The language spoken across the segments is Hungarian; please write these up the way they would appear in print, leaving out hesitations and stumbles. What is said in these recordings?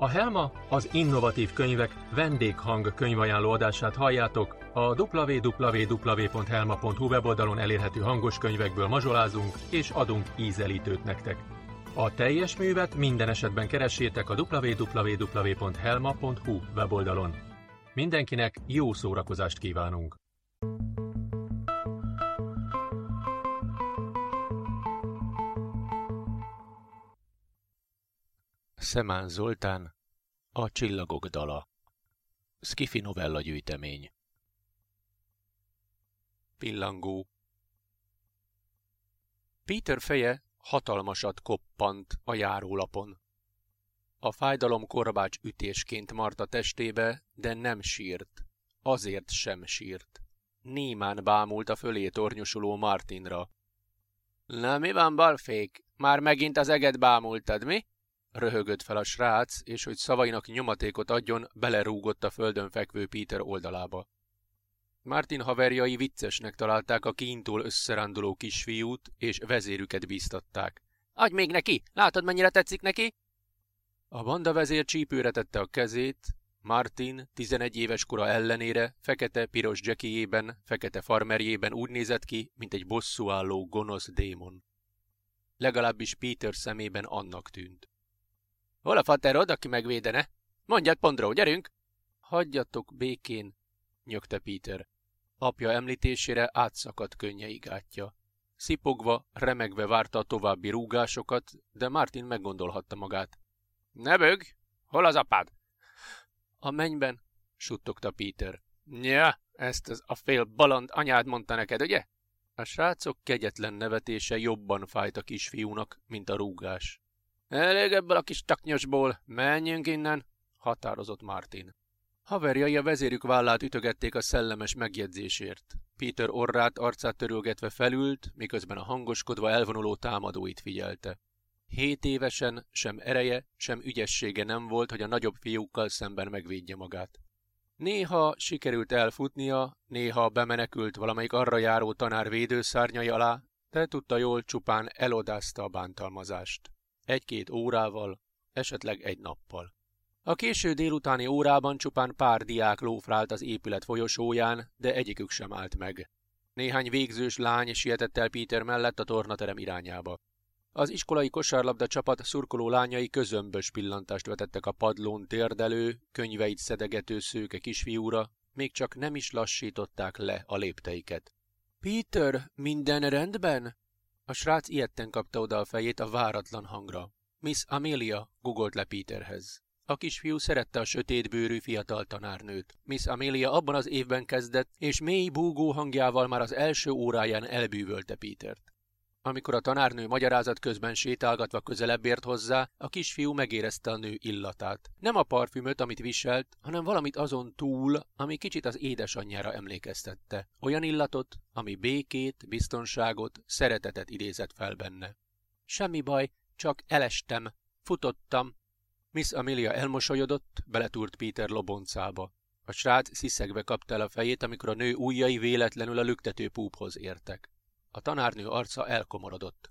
A Helma az innovatív könyvek vendéghang könyvajánló adását halljátok. A www.helma.hu weboldalon elérhető hangos könyvekből mazsolázunk és adunk ízelítőt nektek. A teljes művet minden esetben keressétek a www.helma.hu weboldalon. Mindenkinek jó szórakozást kívánunk! Szemán Zoltán, A Csillagok Dala, szkifi novella gyűjtemény. Pillangó. Péter feje hatalmasat koppant a járólapon. A fájdalom korbács ütésként mart a testébe, de nem sírt. Azért sem sírt. Némán bámult a fölé tornyosuló Martinra. Na mi van, balfék? Már megint az eget bámultad, mi? Röhögött fel a srác, és hogy szavainak nyomatékot adjon, belerúgott a földön fekvő Péter oldalába. Martin haverjai viccesnek találták a kíntól összeránduló kisfiút, és vezérüket bíztatták. Adj még neki! Látod, mennyire tetszik neki? A banda vezér csípőre tette a kezét, Martin 11 éves kora ellenére, fekete-piros dzsekijében, fekete farmerjében úgy nézett ki, mint egy bosszúálló gonosz démon. Legalábbis Péter szemében annak tűnt. Hol a faterod, aki megvédene? Mondjad pontra, hogy gyerünk! Hagyjatok békén, nyögte Péter. Apja említésére átszakadt könnyeig átja. Szipogva, remegve várta a további rúgásokat, de Martin meggondolhatta magát. Ne bögj! Hol az apád? A mennyben, suttogta Péter. Ja, ezt az a fél baland anyád mondta neked, ugye? A srácok kegyetlen nevetése jobban fájt a kisfiúnak, mint a rúgás. Elég ebből a kis taknyosból, menjünk innen, határozott Martin. Haverjai a vezérük vállát ütögették a szellemes megjegyzésért. Péter orrát, arcát törölgetve felült, miközben a hangoskodva elvonuló támadóit figyelte. 7 évesen sem ereje, sem ügyessége nem volt, hogy a nagyobb fiúkkal szemben megvédje magát. Néha sikerült elfutnia, néha bemenekült valamelyik arra járó tanár védőszárnyai alá, de tudta jól, csupán elodázta a bántalmazást. 1-2 órával, esetleg egy nappal. A késő délutáni órában csupán pár diák lófrált az épület folyosóján, de egyikük sem állt meg. Néhány végzős lány sietett el Péter mellett a tornaterem irányába. Az iskolai kosárlabda csapat szurkoló lányai közömbös pillantást vetettek a padlón térdelő, könyveit szedegető szőke kisfiúra, még csak nem is lassították le a lépteiket. – Péter, minden rendben? A srác ijedten kapta oda a fejét a váratlan hangra. Miss Amelia guggolt le Péterhez. A kisfiú szerette a sötétbőrű fiatal tanárnőt. Miss Amelia abban az évben kezdett, és mély búgó hangjával már az első óráján elbűvölte Pétert. Amikor a tanárnő magyarázat közben sétálgatva közelebb ért hozzá, a kisfiú megérezte a nő illatát. Nem a parfümöt, amit viselt, hanem valamit azon túl, ami kicsit az édesanyjára emlékeztette. Olyan illatot, ami békét, biztonságot, szeretetet idézett fel benne. Semmi baj, csak elestem, futottam. Miss Amelia elmosolyodott, beletúrt Péter loboncába. A srác sziszegve kapta el a fejét, amikor a nő ujjai véletlenül a lüktető púphoz értek. A tanárnő arca elkomorodott.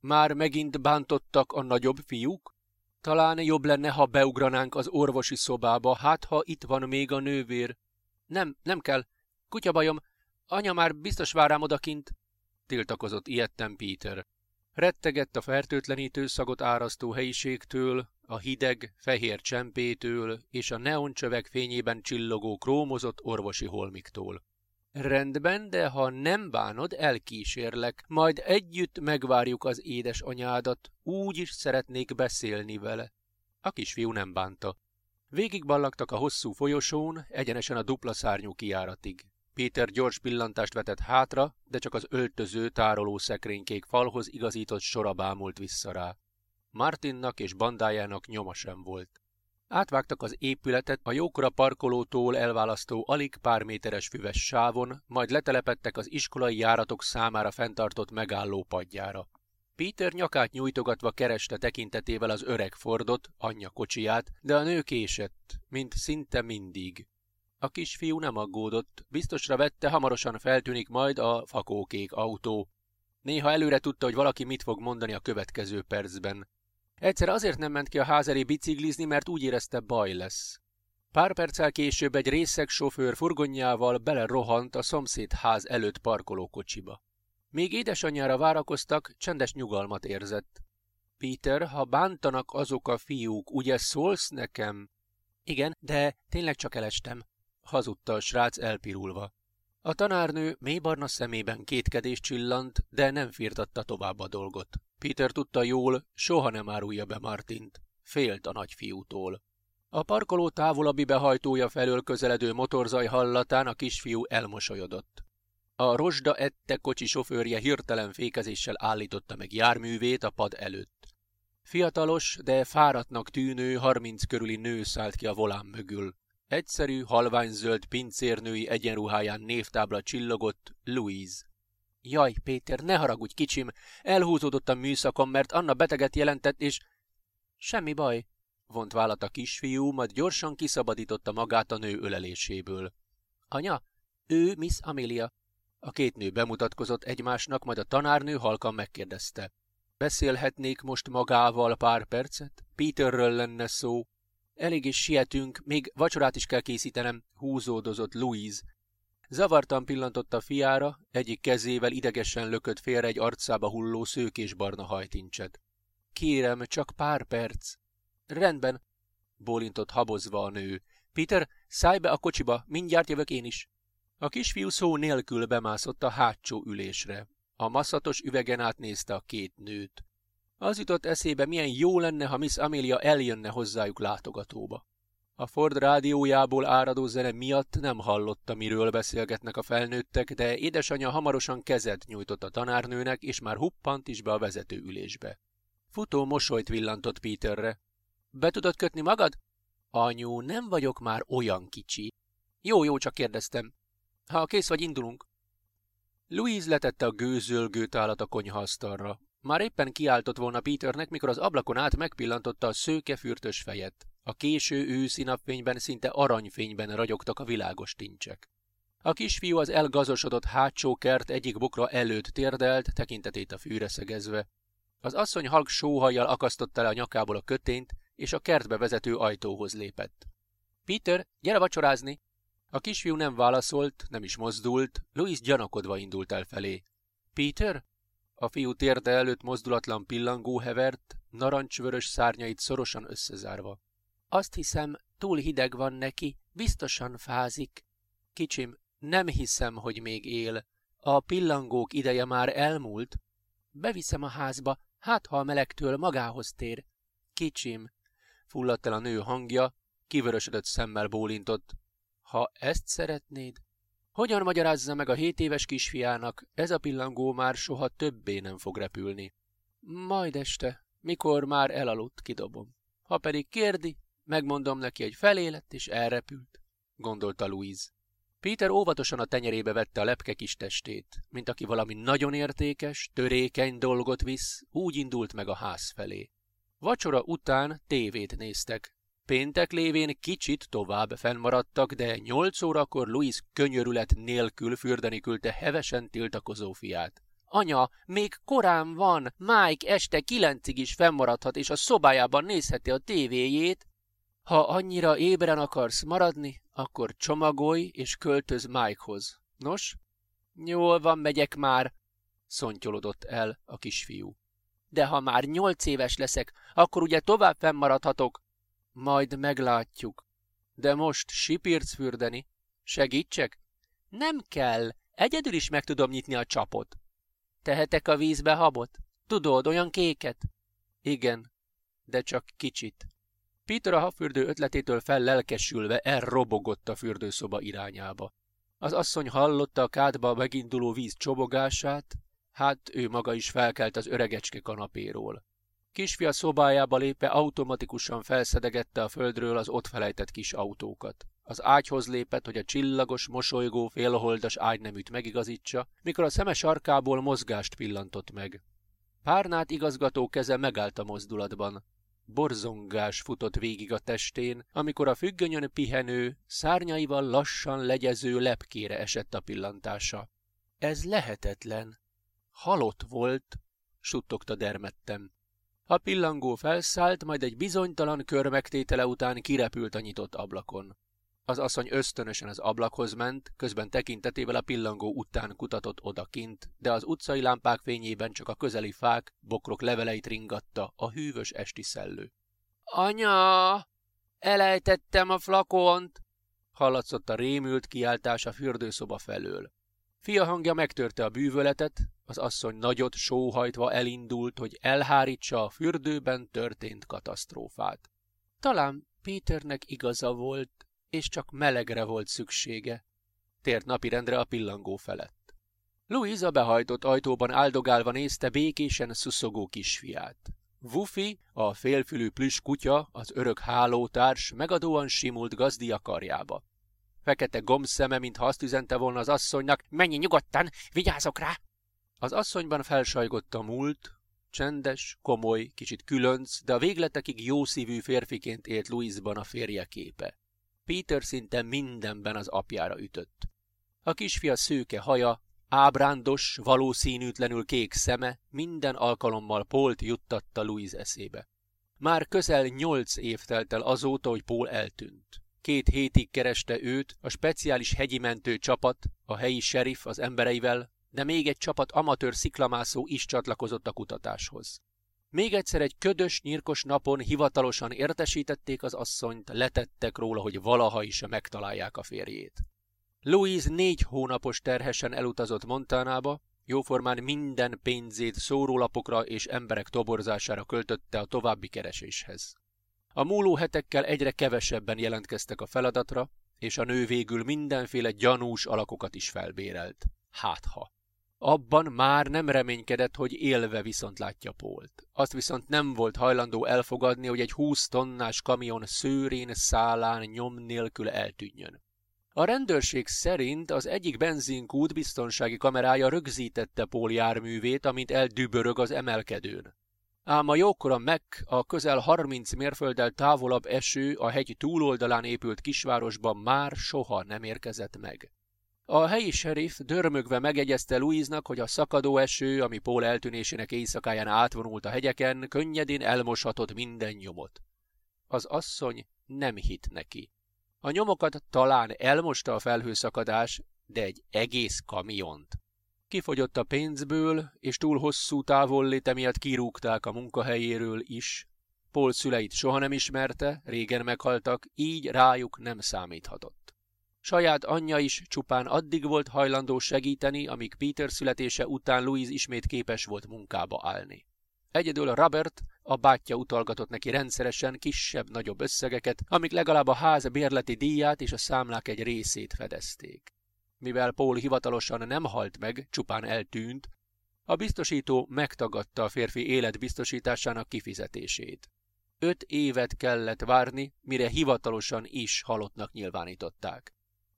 Már megint bántottak a nagyobb fiúk? Talán jobb lenne, ha beugranánk az orvosi szobába, hát ha itt van még a nővér. Nem kell. Kutyabajom, anya már biztos vár rám odakint, tiltakozott ijedten Péter. Rettegett a fertőtlenítő szagot árasztó helyiségtől, a hideg, fehér csempétől és a neoncsövek fényében csillogó krómozott orvosi holmiktól. Rendben, de ha nem bánod, elkísérlek. Majd együtt megvárjuk az édesanyádat, úgy is szeretnék beszélni vele. A kisfiú nem bánta. Végigballagtak a hosszú folyosón, egyenesen a dupla szárnyú kijáratig. Péter gyors pillantást vetett hátra, de csak az öltöző tároló szekrénykék falhoz igazított sora bámult vissza rá. Martinnak és bandájának nyoma sem volt. Átvágtak az épületet a jókora parkolótól elválasztó alig pár méteres füves sávon, majd letelepedtek az iskolai járatok számára fenntartott megálló padjára. Péter nyakát nyújtogatva kereste tekintetével az öreg Fordot, anyja kocsiját, de a nő késett, mint szinte mindig. A kisfiú nem aggódott, biztosra vette, hamarosan feltűnik majd a fakókék autó. Néha előre tudta, hogy valaki mit fog mondani a következő percben. Egyszer azért nem ment ki a ház elé biciklizni, mert úgy érezte, baj lesz. Pár perccel később egy részeg sofőr furgonjával belerohant a szomszéd ház előtt parkoló kocsiba. Még édesanyjára várakoztak, csendes nyugalmat érzett. Peter, ha bántanak azok a fiúk, ugye szólsz nekem? Igen, de tényleg csak elestem, hazudta a srác elpirulva. A tanárnő mélybarna szemében kétkedés csillant, de nem firtatta tovább a dolgot. Peter tudta jól, soha nem árulja be Martint. Félt a nagyfiútól. A parkoló távolabbi behajtója felől közeledő motorzaj hallatán a kisfiú elmosolyodott. A rozsda ette kocsi sofőrje hirtelen fékezéssel állította meg járművét a pad előtt. Fiatalos, de fáradtnak tűnő 30 körüli nő szállt ki a volán mögül. Egyszerű, halványzöld pincérnői egyenruháján névtábla csillogott, Louise. Jaj, Péter, ne haragudj, kicsim, elhúzódott a műszakon, mert Anna beteget jelentett, és... Semmi baj, vont vállat a kisfiú, majd gyorsan kiszabadította magát a nő öleléséből. Anya, ő Miss Amelia. A két nő bemutatkozott egymásnak, majd a tanárnő halkan megkérdezte. Beszélhetnék most magával pár percet? Peterről lenne szó. Elég is sietünk, még vacsorát is kell készítenem, húzódozott Louise. Zavartan pillantott a fiára, egyik kezével idegesen lökött félre egy arcába hulló szőkésbarna hajtincset. Kérem, csak pár perc. Rendben, bólintott habozva a nő. Peter, szállj be a kocsiba, mindjárt jövök én is. A kisfiú szó nélkül bemászott a hátsó ülésre. A masszatos üvegen átnézte a két nőt. Az jutott eszébe, milyen jó lenne, ha Miss Amelia eljönne hozzájuk látogatóba. A Ford rádiójából áradó zene miatt nem hallotta, miről beszélgetnek a felnőttek, de édesanyja hamarosan kezet nyújtott a tanárnőnek, és már huppant is be a vezetőülésbe. Futó mosolyt villantott Peterre. Be tudod kötni magad? Anyu, nem vagyok már olyan kicsi. Jó, csak kérdeztem. Ha kész vagy, indulunk. Louise letette a gőzölgő tálat a konyhaasztalra. Már éppen kiáltott volna Peternek, mikor az ablakon át megpillantotta a szőkefürtös fejet. A késő őszi napfényben szinte aranyfényben ragyogtak a világos tincsek. A kisfiú az elgazosodott hátsó kert egyik bokra előtt térdelt, tekintetét a fűre szegezve. Az asszony halk sóhajjal akasztotta le a nyakából a kötényt, és a kertbe vezető ajtóhoz lépett. Peter, gyere vacsorázni! A kisfiú nem válaszolt, nem is mozdult, Louise gyanakodva indult el felé. Peter? A fiú térde előtt mozdulatlan pillangó hevert, narancsvörös szárnyait szorosan összezárva. Azt hiszem, túl hideg van neki, biztosan fázik. Kicsim, nem hiszem, hogy még él. A pillangók ideje már elmúlt. Beviszem a házba, hát ha a melegtől magához tér. Kicsim, fulladt el a nő hangja, kivörösödött szemmel bólintott. Ha ezt szeretnéd? Hogyan magyarázza meg a 7 éves kisfiának, ez a pillangó már soha többé nem fog repülni? Majd este, mikor már elaludt, kidobom. Ha pedig kérdi, megmondom neki, hogy felélett és elrepült, gondolta Louise. Peter óvatosan a tenyerébe vette a lepke kis testét, mint aki valami nagyon értékes, törékeny dolgot visz, úgy indult meg a ház felé. Vacsora után tévét néztek. Péntek lévén kicsit tovább fennmaradtak, de 8 órakor Louise könyörület nélkül fürdeni küldte hevesen tiltakozó fiát. Anya, még korán van, Mike este 9-ig is fennmaradhat, és a szobájában nézheti a tévéjét. Ha annyira ébren akarsz maradni, akkor csomagolj és költöz Mikehoz. Nos? Jól van, megyek már, szontyolodott el a kisfiú. De ha már 8 éves leszek, akkor ugye tovább fennmaradhatok? Majd meglátjuk. De most sipírc fürdeni. Segítsek? Nem kell. Egyedül is meg tudom nyitni a csapot. Tehetek a vízbe habot? Tudod, olyan kéket? Igen, de csak kicsit. Peter a habfürdő ötletétől fellelkesülve elrobogott a fürdőszoba irányába. Az asszony hallotta a kádba meginduló víz csobogását, hát ő maga is felkelt az öregecske kanapéról. Kisfia szobájába lépve automatikusan felszedegette a földről az ott felejtett kis autókat. Az ágyhoz lépett, hogy a csillagos, mosolygó, félholdas ágyneműt megigazítsa, mikor a szeme sarkából mozgást pillantott meg. Párnát igazgató keze megállt a mozdulatban. Borzongás futott végig a testén, amikor a függönyön pihenő, szárnyaival lassan legyező lepkére esett a pillantása. Ez lehetetlen. Halott volt, suttogta dermedten. A pillangó felszállt, majd egy bizonytalan kör megtétele után kirepült a nyitott ablakon. Az asszony ösztönösen az ablakhoz ment, közben tekintetével a pillangó után kutatott odakint, de az utcai lámpák fényében csak a közeli fák, bokrok leveleit ringatta a hűvös esti szellő. – Anya! Elejtettem a flakont! – hallatszott a rémült kiáltás a fürdőszoba felől. Fia hangja megtörte a bűvöletet, az asszony nagyot sóhajtva elindult, hogy elhárítsa a fürdőben történt katasztrófát. Talán Péternek igaza volt, és csak melegre volt szüksége. Tért napirendre a pillangó felett. Louise a behajtott ajtóban áldogálva nézte békésen szuszogó kisfiát. Wuffy, a félfülű plüss kutya, az örök hálótárs megadóan simult gazdia karjába. Fekete gombszeme, mintha azt üzente volna az asszonynak, menj nyugodtan, vigyázok rá! Az asszonyban felsajgott a múlt, csendes, komoly, kicsit különc, de a végletekig jószívű férfiként élt Louise-ban a férje képe. Péter szinte mindenben az apjára ütött. A kisfia szőke haja, ábrándos, valószínűtlenül kék szeme minden alkalommal Paul-t juttatta Louise eszébe. Már közel 8 év telt el azóta, hogy Paul eltűnt. 2 hétig kereste őt a speciális hegyi mentő csapat, a helyi sheriff az embereivel, de még egy csapat amatőr sziklamászó is csatlakozott a kutatáshoz. Még egyszer egy ködös, nyírkos napon hivatalosan értesítették az asszonyt, letettek róla, hogy valaha is megtalálják a férjét. Louise 4 hónapos terhesen elutazott Montanába, jóformán minden pénzét szórólapokra és emberek toborzására költötte a további kereséshez. A múló hetekkel egyre kevesebben jelentkeztek a feladatra, és a nő végül mindenféle gyanús alakokat is felbérelt. Hátha. Abban már nem reménykedett, hogy élve viszont látja Pault. Azt viszont nem volt hajlandó elfogadni, hogy egy 20 tonnás kamion szőrén, szálán, nyom nélkül eltűnjön. A rendőrség szerint az egyik benzinkút biztonsági kamerája rögzítette Paul járművét, amint eldübörög az emelkedőn. Ám a jókora meg a közel 30 mérfölddel távolabb eső a hegy túloldalán épült kisvárosban már soha nem érkezett meg. A helyi sheriff dörmögve megegyezte Louise-nak, hogy a szakadó eső, ami Paul eltűnésének éjszakáján átvonult a hegyeken, könnyedén elmoshatott minden nyomot. Az asszony nem hitt neki. A nyomokat talán elmosta a felhőszakadás, de egy egész kamiont. Kifogyott a pénzből, és túl hosszú távolléte miatt kirúgták a munkahelyéről is. Paul szüleit soha nem ismerte, régen meghaltak, így rájuk nem számíthatott. Saját anyja is csupán addig volt hajlandó segíteni, amíg Peter születése után Louise ismét képes volt munkába állni. Egyedül Robert, a bátyja utalgatott neki rendszeresen kisebb-nagyobb összegeket, amik legalább a ház bérleti díját és a számlák egy részét fedezték. Mivel Paul hivatalosan nem halt meg, csupán eltűnt, a biztosító megtagadta a férfi életbiztosításának kifizetését. 5 évet kellett várni, mire hivatalosan is halottnak nyilvánították.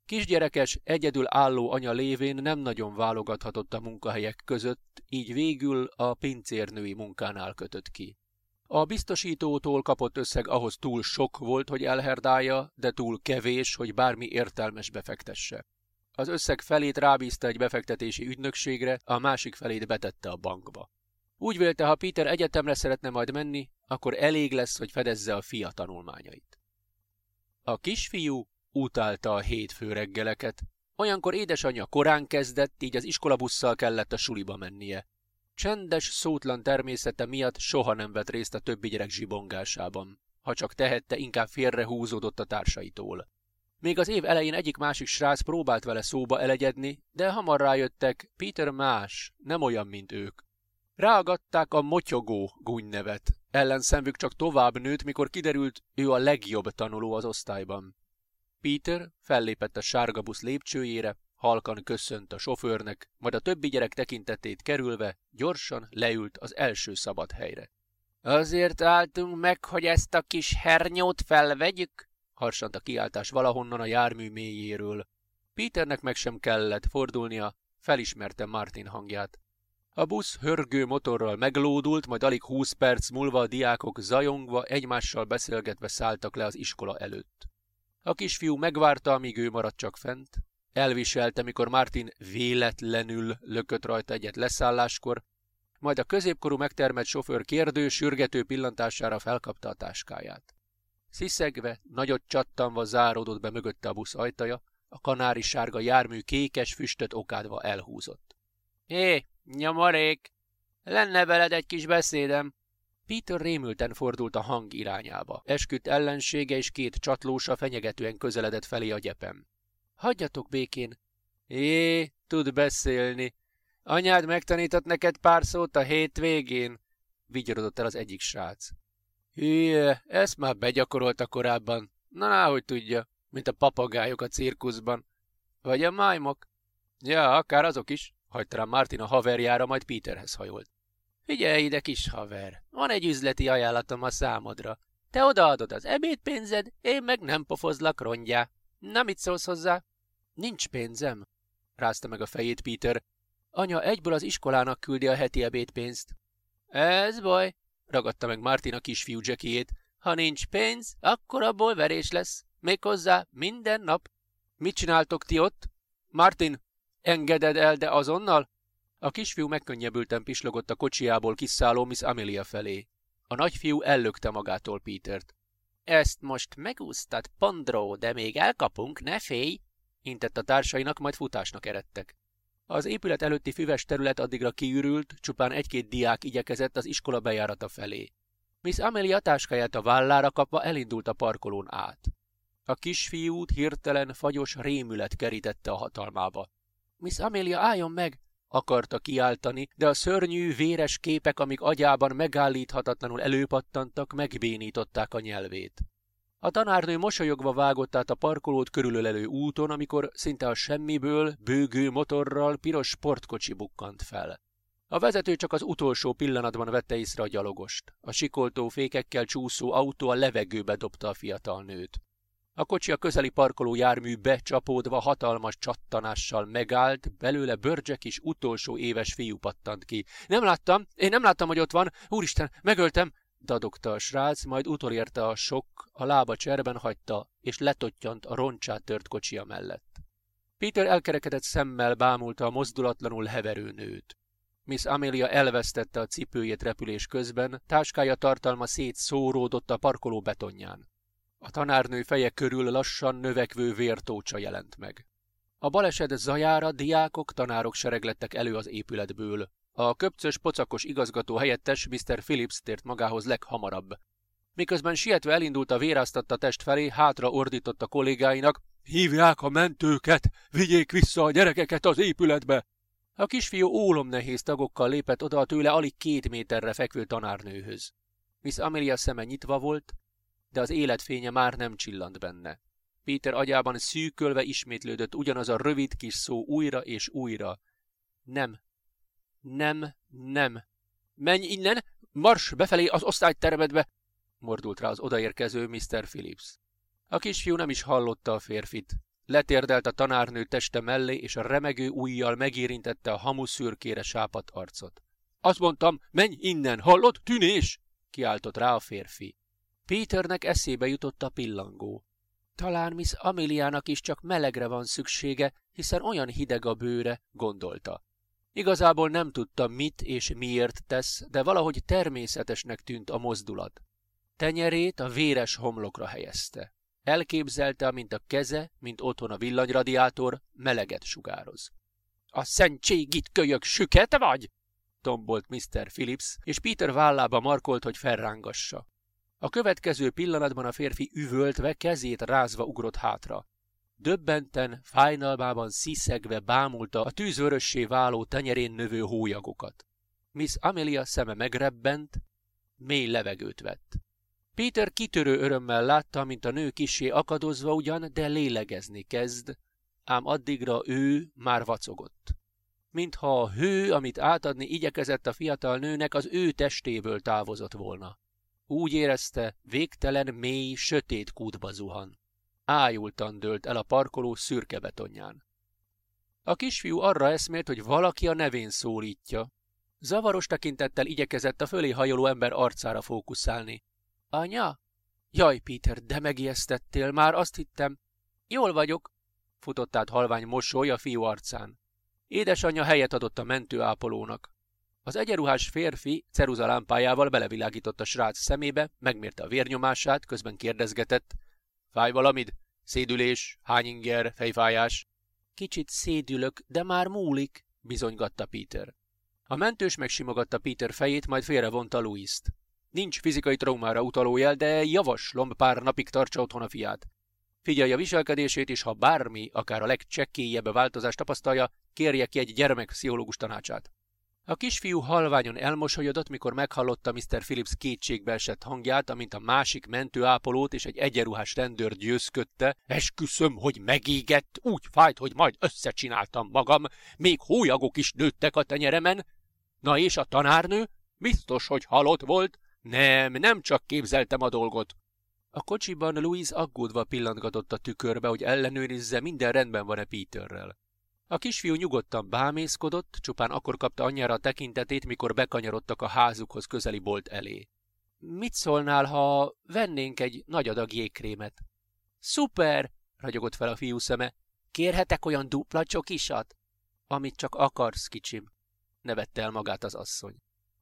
Kisgyerekes, egyedül álló anya lévén nem nagyon válogathatott a munkahelyek között, így végül a pincérnői munkánál kötött ki. A biztosítótól kapott összeg ahhoz túl sok volt, hogy elherdálja, de túl kevés, hogy bármi értelmes befektesse. Az összeg felét rábízta egy befektetési ügynökségre, a másik felét betette a bankba. Úgy vélte, ha Peter egyetemre szeretne majd menni, akkor elég lesz, hogy fedezze a fia tanulmányait. A kisfiú utálta a hétfő reggeleket. Olyankor édesanyja korán kezdett, így az iskolabusszal kellett a suliba mennie. Csendes, szótlan természete miatt soha nem vett részt a többi gyerek zsibongásában. Ha csak tehette, inkább félrehúzódott a társaitól. Még az év elején egyik-másik srác próbált vele szóba elegyedni, de hamar rájöttek, Peter más, nem olyan, mint ők. Ráagadták a motyogó gúnynevet. Ellenszemük csak tovább nőtt, mikor kiderült, ő a legjobb tanuló az osztályban. Peter fellépett a sárga busz lépcsőjére, halkan köszönt a sofőrnek, majd a többi gyerek tekintetét kerülve gyorsan leült az első szabad helyre. – Azért álltunk meg, hogy ezt a kis hernyót felvegyük? – harsant a kiáltás valahonnan a jármű mélyéről. Peternek meg sem kellett fordulnia, felismerte Martin hangját. A busz hörgő motorral meglódult, majd alig 20 perc múlva a diákok zajongva, egymással beszélgetve szálltak le az iskola előtt. A kisfiú megvárta, amíg ő maradt csak fent. Elviselte, mikor Martin véletlenül lökött rajta egyet leszálláskor, majd a középkorú megtermett sofőr kérdő, sürgető pillantására felkapta a táskáját. Sziszegve, nagyot csattanva záródott be mögötte a busz ajtaja, a kanári sárga jármű kékes füstöt okádva elhúzott. Hé, nyomorék! Lenne veled egy kis beszédem! Peter rémülten fordult a hang irányába. Esküdt ellensége és két csatlósa fenyegetően közeledett felé a gyepen. Hagyjatok békén! Jé, tud beszélni! Anyád megtanított neked pár szót a hétvégén! Vigyorodott el az egyik srác. Hülye, ezt már begyakorolta korábban. Na, hogy tudja, mint a papagájok a cirkuszban. Vagy a májmok? Ja, akár azok is, hagyta rá Martin a haverjára, majd Peterhez hajolt. Figyelj ide, kis haver, van egy üzleti ajánlatom a számodra. Te odaadod az ebédpénzed, én meg nem pofozlak rongyá. Na, mit szólsz hozzá? Nincs pénzem, rázta meg a fejét Peter. Anya egyből az iskolának küldi a heti ebédpénzt. Ez baj, ragadta meg Martin a kisfiú Jackiét. Ha nincs pénz, akkor abból verés lesz. Méghozzá minden nap. Mit csináltok ti ott? Martin, engeded el, de azonnal? A kisfiú megkönnyebbülten pislogott a kocsiából kiszálló Miss Amelia felé. A nagyfiú ellökte magától Petert. Ezt most megúsztad, Pandró, de még elkapunk, ne félj! Intett a társainak, majd futásnak eredtek. Az épület előtti füves terület addigra kiürült, csupán egy-két diák igyekezett az iskola bejárata felé. Miss Amelia táskáját a vállára kapva elindult a parkolón át. A kisfiút hirtelen fagyos rémület kerítette a hatalmába. Miss Amelia, álljon meg! Akarta kiáltani, de a szörnyű, véres képek, amik agyában megállíthatatlanul előpattantak, megbénították a nyelvét. A tanárnő mosolyogva vágott át a parkolót körülölelő úton, amikor szinte a semmiből, bőgő motorral piros sportkocsi bukkant fel. A vezető csak az utolsó pillanatban vette észre a gyalogost. A sikoltó fékekkel csúszó autó a levegőbe dobta a fiatal nőt. A kocsi a közeli parkoló jármű becsapódva hatalmas csattanással megállt, belőle Börcsek is utolsó éves fiú pattant ki. Én nem láttam, hogy ott van, úristen, megöltem, dadogta a srác, majd utolérte a sok, a lába cserben hagyta, és letottyant a roncsát tört kocsia mellett. Peter elkerekedett szemmel bámulta a mozdulatlanul heverő nőt. Miss Amelia elvesztette a cipőjét repülés közben, táskája tartalma szétszóródott a parkoló betonján. A tanárnő feje körül lassan növekvő vértócsa jelent meg. A baleset zajára diákok, tanárok sereglettek elő az épületből. A köpcös, pocakos igazgató helyettes Mr. Phillips tért magához leghamarabb. Miközben sietve elindult a véráztatta test felé, hátra ordított a kollégáinak, hívják a mentőket, vigyék vissza a gyerekeket az épületbe! A kisfiú ólomnehéz tagokkal lépett oda a tőle alig 2 méterre fekvő tanárnőhöz. Miss Amelia szeme nyitva volt, de az életfénye már nem csillant benne. Peter agyában szűkölve ismétlődött ugyanaz a rövid kis szó újra és újra. Nem. Nem. Nem. Menj innen! Mars befelé az osztálytermedbe! Mordult rá az odaérkező Mr. Phillips. A kisfiú nem is hallotta a férfit. Letérdelt a tanárnő teste mellé, és a remegő ujjal megérintette a hamu szürkére sápadt arcot. Azt mondtam, menj innen, hallod, tűnés! Kiáltott rá a férfi. Peternek eszébe jutott a pillangó. Talán Miss Ameliának is csak melegre van szüksége, hiszen olyan hideg a bőre, gondolta. Igazából nem tudta, mit és miért tesz, de valahogy természetesnek tűnt a mozdulat. Tenyerét a véres homlokra helyezte. Elképzelte, amint a keze, mint otthon a villanyradiátor, meleget sugároz. A szentségit kölyök, süket vagy? Tombolt Mr. Phillips, és Peter vállába markolt, hogy felrángassa. A következő pillanatban a férfi üvöltve, kezét rázva ugrott hátra. Döbbenten, fájnalmában sziszegve bámulta a tűzvörössé váló tenyerén növő hólyagokat. Miss Amelia szeme megrebbent, mély levegőt vett. Peter kitörő örömmel látta, mint a nő kissé akadozva ugyan, de lélegezni kezd, ám addigra ő már vacogott. Mintha a hő, amit átadni igyekezett a fiatal nőnek, az ő testéből távozott volna. Úgy érezte, végtelen, mély, sötét kútba zuhan. Ájultan dőlt el a parkoló szürke betonján. A kisfiú arra eszmélt, hogy valaki a nevén szólítja. Zavaros tekintettel igyekezett a fölé hajoló ember arcára fókuszálni. Anya? Jaj, Peter, de megijesztettél, már azt hittem. Jól vagyok, futott át halvány mosoly a fiú arcán. Édesanyja helyet adott a mentőápolónak. A Az egyenruhás férfi ceruzalámpájával belevilágított a srác szemébe, megmérte a vérnyomását, közben kérdezgetett. Fáj valamid? Szédülés, hányinger, fejfájás? Kicsit szédülök, de már múlik, bizonygatta Peter. A mentős megsimogatta Peter fejét, majd félrevonta Louist. Nincs fizikai traumára utaló jel, de javaslom, pár napig tartsa otthon a fiát. Figyelj a viselkedését, és ha bármi, akár a legcsekélyebb változást tapasztalja, kérje ki egy gyermekpszichológus tanácsát. A kisfiú halványon elmosolyodott, mikor meghallotta Mr. Phillips kétségbeesett hangját, amint a másik mentőápolót és egy egyenruhás rendőr győzködte. Esküszöm, hogy megégett, úgy fájt, hogy majd összecsináltam magam, még hólyagok is nőttek a tenyeremen. Na és a tanárnő? Biztos, hogy halott volt. Nem csak képzeltem a dolgot. A kocsiban Louise aggódva pillantgatott a tükörbe, hogy ellenőrizze, minden rendben van-e Peterrel. A kisfiú nyugodtan bámészkodott, csupán akkor kapta anyjára a tekintetét, mikor bekanyarodtak a házukhoz közeli bolt elé. Mit szólnál, ha vennénk egy nagy adag jégkrémet? Szuper! Ragyogott fel a fiú szeme. Kérhetek olyan dupla csokisat? Amit csak akarsz, kicsim, nevette el magát az asszony.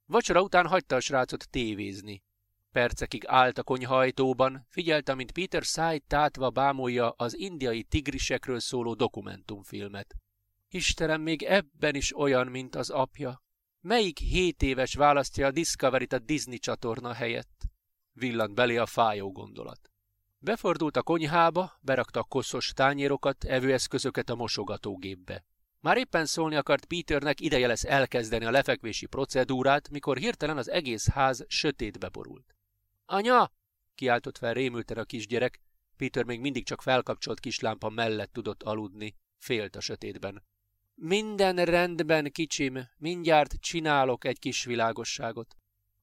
Vacsora után hagyta a srácot tévézni. Percekig állt a konyhajtóban, figyelte, mint Peter száj tátva bámolja az indiai tigrisekről szóló dokumentumfilmet. Istenem, még ebben is olyan, mint az apja. Melyik 7 éves választja a Discovery-t a Disney csatorna helyett? Villant belé a fájó gondolat. Befordult a konyhába, berakta koszos tányérokat, evőeszközöket a mosogatógépbe. Már éppen szólni akart Peternek, ideje lesz elkezdeni a lefekvési procedúrát, mikor hirtelen az egész ház sötétbe borult. – Anya! – kiáltott fel rémülten a kisgyerek. Peter még mindig csak felkapcsolt kislámpa mellett tudott aludni. Félt a sötétben. – Minden rendben, kicsim, mindjárt csinálok egy kis világosságot.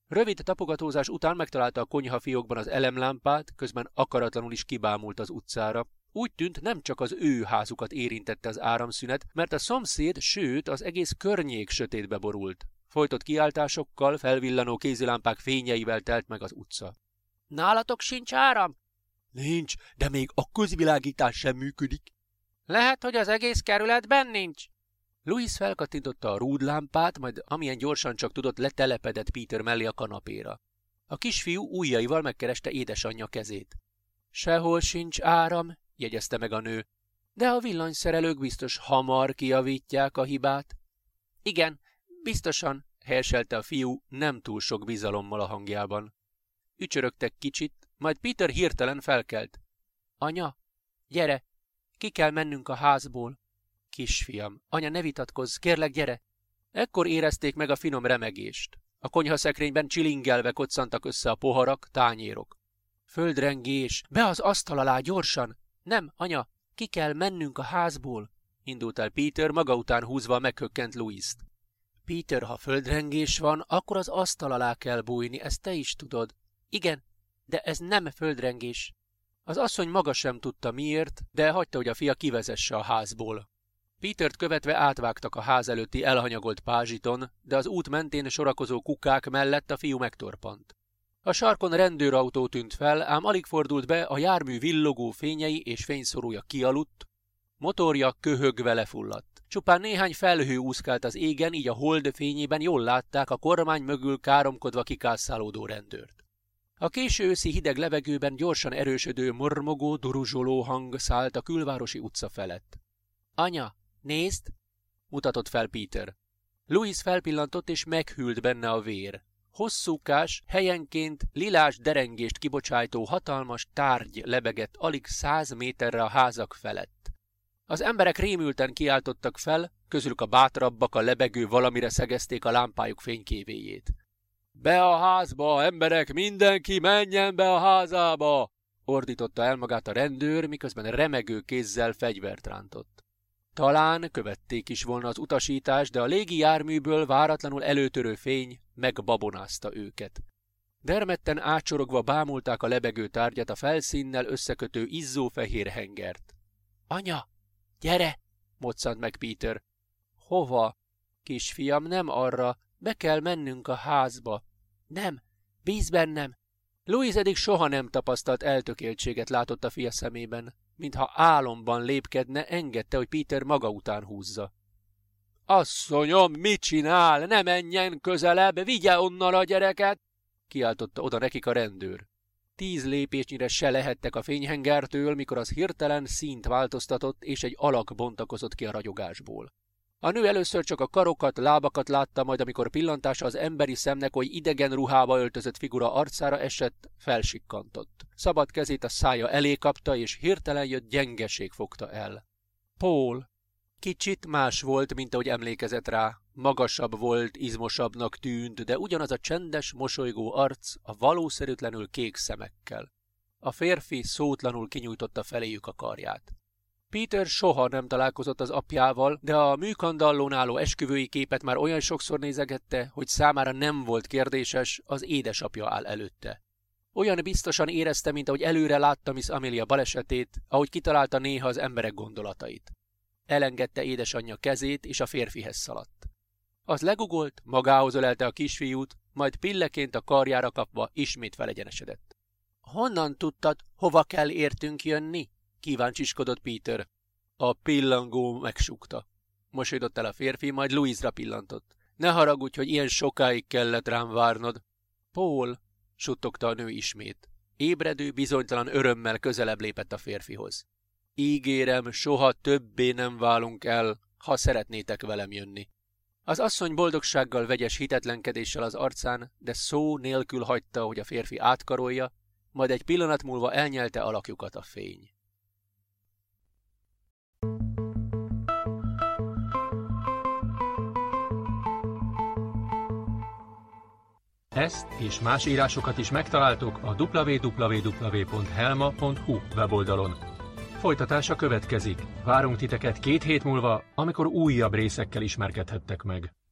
Rövid tapogatózás után megtalálta a konyha fiókban az elemlámpát, közben akaratlanul is kibámult az utcára. Úgy tűnt, nem csak az ő házukat érintette az áramszünet, mert a szomszéd, sőt, az egész környék sötétbe borult. Folytott kiáltásokkal, felvillanó kézilámpák fényeivel telt meg az utca. – Nálatok sincs áram? – Nincs, de még a közvilágítás sem működik. – Lehet, hogy az egész kerületben nincs. Louise felkattintotta a rúdlámpát, majd amilyen gyorsan csak tudott, letelepedett Peter mellé a kanapéra. A kisfiú ujjaival megkereste édesanyja kezét. – Sehol sincs áram. – jegyezte meg a nő. – De a villanyszerelők biztos hamar kijavítják a hibát. – Igen, biztosan, helyeselte a fiú nem túl sok bizalommal a hangjában. Ücsörögtek kicsit, majd Peter hirtelen felkelt. – Anya, gyere, ki kell mennünk a házból. – Kisfiam, anya, ne vitatkozz, kérlek, gyere. Ekkor érezték meg a finom remegést. A konyhaszekrényben csilingelve koccantak össze a poharak, tányérok. – Földrengés, be az asztal alá, gyorsan! – Nem, anya, ki kell mennünk a házból, indult el Peter, maga után húzva meghökkent Louist. – Peter, ha földrengés van, akkor az asztal alá kell bújni, ezt te is tudod. – Igen, de ez nem földrengés. Az asszony maga sem tudta miért, de hagyta, hogy a fia kivezesse a házból. Petert követve átvágtak a ház előtti elhanyagolt pázsiton, de az út mentén sorakozó kukák mellett a fiú megtorpant. A sarkon rendőrautó tűnt fel, ám alig fordult be, a jármű villogó fényei és fényszorúja kialudt, motorja köhögve lefulladt. Csupán néhány felhő úszkált az égen, így a hold fényében jól látták a kormány mögül káromkodva kikászálódó rendőrt. A késő őszi hideg levegőben gyorsan erősödő, mormogó, duruzsoló hang szállt a külvárosi utca felett. – Anya, nézd! – mutatott fel Peter. Louise felpillantott, és meghűlt benne a vér. Hosszúkás, helyenként lilás derengést kibocsájtó hatalmas tárgy lebegett alig 100 méterre a házak felett. Az emberek rémülten kiáltottak fel, közülük a bátrabbak a lebegő valamire szegezték a lámpájuk fénykévéjét. – Be a házba, emberek, mindenki menjen be a házába! – ordította el magát a rendőr, miközben remegő kézzel fegyvert rántott. Talán követték is volna az utasítást, de a légi járműből váratlanul előtörő fény megbabonázta őket. Dermedten ácsorogva bámulták a lebegő tárgyat, a felszínnel összekötő izzófehér hengert. – Anya, gyere! – moccant meg Peter. – Hova? – Kisfiam, nem arra. Be kell mennünk a házba. – Nem, bíz bennem! Louise eddig soha nem tapasztalt eltökéltséget látott a fia szemében. Mintha álomban lépkedne, engedte, hogy Peter maga után húzza. Asszonyom, mit csinál? Ne menjen közelebb, vigye onnan a gyereket! Kiáltotta oda nekik a rendőr. 10 lépésnyire se lehettek a fényhengertől, mikor az hirtelen színt változtatott, és egy alak bontakozott ki a ragyogásból. A nő először csak a karokat, lábakat látta, majd amikor pillantása az emberi szemnek oly idegen ruhába öltözött figura arcára esett, felsikkantott. Szabad kezét a szája elé kapta, és hirtelen jött gyengeség fogta el. Paul! Kicsit más volt, mint ahogy emlékezett rá. Magasabb volt, izmosabbnak tűnt, de ugyanaz a csendes, mosolygó arc a valószerűtlenül kék szemekkel. A férfi szótlanul kinyújtotta feléjük a karját. Peter soha nem találkozott az apjával, de a műkandallón álló esküvői képet már olyan sokszor nézegette, hogy számára nem volt kérdéses, az édesapja áll előtte. Olyan biztosan érezte, mint ahogy előre látta Miss Amelia balesetét, ahogy kitalálta néha az emberek gondolatait. Elengedte édesanyja kezét, és a férfihez szaladt. Az legugolt, magához ölelte a kisfiút, majd pilleként a karjára kapva ismét felegyenesedett. Honnan tudtad, hova kell értünk jönni? Kíváncsiskodott Peter. A pillangó megsúgta. Mosolyodott el a férfi, majd Louise-ra pillantott. Ne haragudj, hogy ilyen sokáig kellett rám várnod. Paul, suttogta a nő ismét. Ébredő, bizonytalan örömmel közelebb lépett a férfihoz. Ígérem, soha többé nem válunk el, ha szeretnétek velem jönni. Az asszony boldogsággal, vegyes hitetlenkedéssel az arcán, de szó nélkül hagyta, hogy a férfi átkarolja, majd egy pillanat múlva elnyelte alakjukat a fény. Ezt és más írásokat is megtaláltok a www.helma.hu weboldalon. Folytatása következik. Várunk titeket 2 hét múlva, amikor újabb részekkel ismerkedhettek meg.